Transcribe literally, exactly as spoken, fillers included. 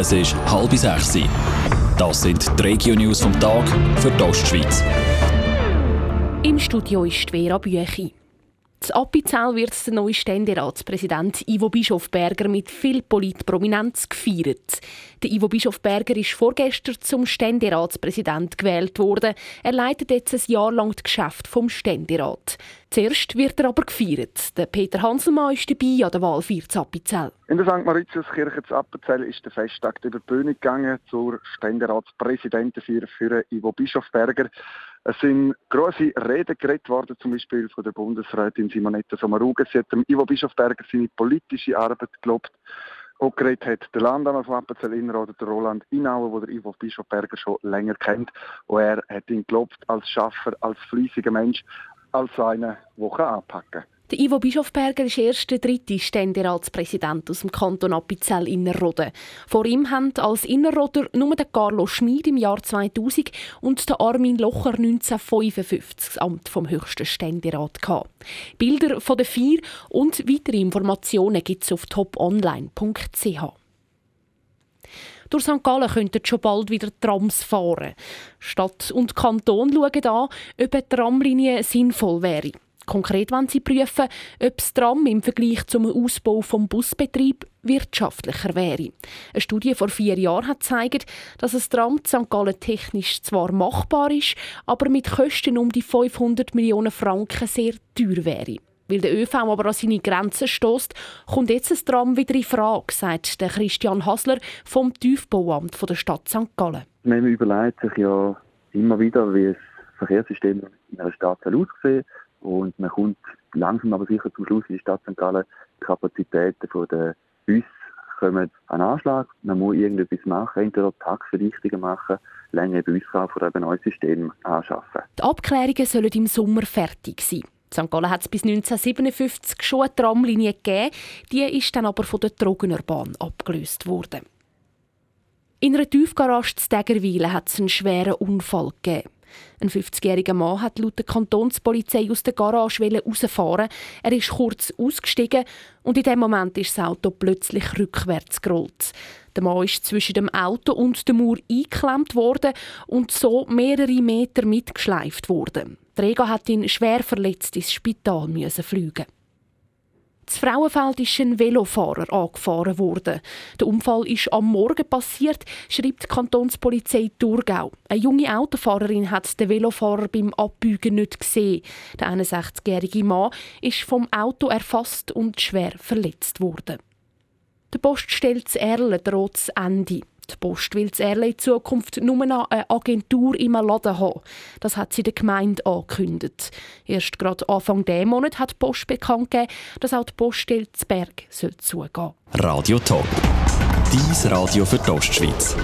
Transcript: Es ist halb sechs. Das sind die Regio-News vom Tag für die Ostschweiz. Im Studio ist Vera Büechi. In Appenzell wird der neue Ständeratspräsident Ivo Bischofberger mit viel Politprominenz gefeiert. Der Ivo Bischofberger ist vorgestern zum Ständeratspräsident gewählt worden. Er leitet jetzt ein Jahr lang das Geschäft vom Ständerat. Zuerst wird er aber gefeiert. Der Peter Hanselmann ist dabei an der Wahl für das Appenzell. In der Sankt Mauritiuskirche zu Appenzell ist der Festtag über die Bühne gegangen zur Ständeratspräsidentenfeier für Ivo Bischofberger. Es sind grosse Reden geredet worden, zum Beispiel von der Bundesrätin Simonetta Sommaruga. Sie hat dem Ivo Bischofberger seine politische Arbeit gelobt. Auch geredet hat der Landammann von Appenzell-Innerrhoden, der Roland Innauer, den Ivo Bischofberger schon länger kennt. Und er hat ihn gelobt als Schaffer, als fleissiger Mensch, als einer, der anpacken kann. Der Ivo Bischofberger ist erst der dritte Ständeratspräsident aus dem Kanton Appenzell-Innerrhoden. Vor ihm haben als Innerrhoder nur der Carlo Schmid im Jahr zweitausend und der Armin Locher neunzehnhundertfünfundfünfzig das Amt vom höchsten Ständerat gehabt. Bilder von den vier und weitere Informationen gibt es auf toponline punkt c h. Durch Sankt Gallen könnten schon bald wieder Trams fahren. Stadt und Kanton schauen an, ob eine Tramlinie sinnvoll wäre. Konkret wollen sie prüfen, ob das Tram im Vergleich zum Ausbau des Busbetriebs wirtschaftlicher wäre. Eine Studie vor vier Jahren hat gezeigt, dass ein Tram Sankt Gallen technisch zwar machbar ist, aber mit Kosten um die fünfhundert Millionen Franken sehr teuer wäre. Weil der ÖV aber an seine Grenzen stößt, kommt jetzt ein Tram wieder in Frage, sagt Christian Hasler vom Tiefbauamt der Stadt Sankt Gallen. Man überlegt sich ja immer wieder, wie das Verkehrssystem in einer Stadt aussehen soll. Und man kommt langsam aber sicher zum Schluss in der Stadt Sankt Gallen. Die Kapazitäten der Busse kommen an Anschlag. Man muss irgendetwas machen, entweder Taxenrichtungen machen, längere Busse kaufen oder ein neues System anschaffen. Die Abklärungen sollen im Sommer fertig sein. In Sankt Gallen hat es bis neunzehnhundertsiebenundfünfzig schon eine Tramlinie gegeben. Die ist dann aber von der Trogener Bahn abgelöst worden. In einer Tiefgarage in Tägerweilen hat es einen schweren Unfall gegeben. Ein fünfzigjähriger Mann hat laut der Kantonspolizei aus der Garage rausfahren. Er ist kurz ausgestiegen und in dem Moment ist das Auto plötzlich rückwärts gerollt. Der Mann ist zwischen dem Auto und der Mauer eingeklemmt worden und so mehrere Meter mitgeschleift worden. Rega hat ihn schwer verletzt ins Spital müssen fliegen. In Frauenfeld ist ein Velofahrer angefahren worden. Der Unfall ist am Morgen passiert, schreibt die Kantonspolizei Thurgau. Eine junge Autofahrerin hat den Velofahrer beim Abbiegen nicht gesehen. Der einundsechzigjährige Mann ist vom Auto erfasst und schwer verletzt worden. Der Poststelle zu Erlen droht das Ende. Die Post will zu Erlen in Zukunft nur noch eine Agentur im Laden haben. Das hat sie der Gemeinde angekündigt. Erst gerade Anfang dieses Monats hat die Post bekannt gegeben, dass auch die Poststelle zu Berg zugehen soll. Radio Top. Dein Radio für die Ostschweiz.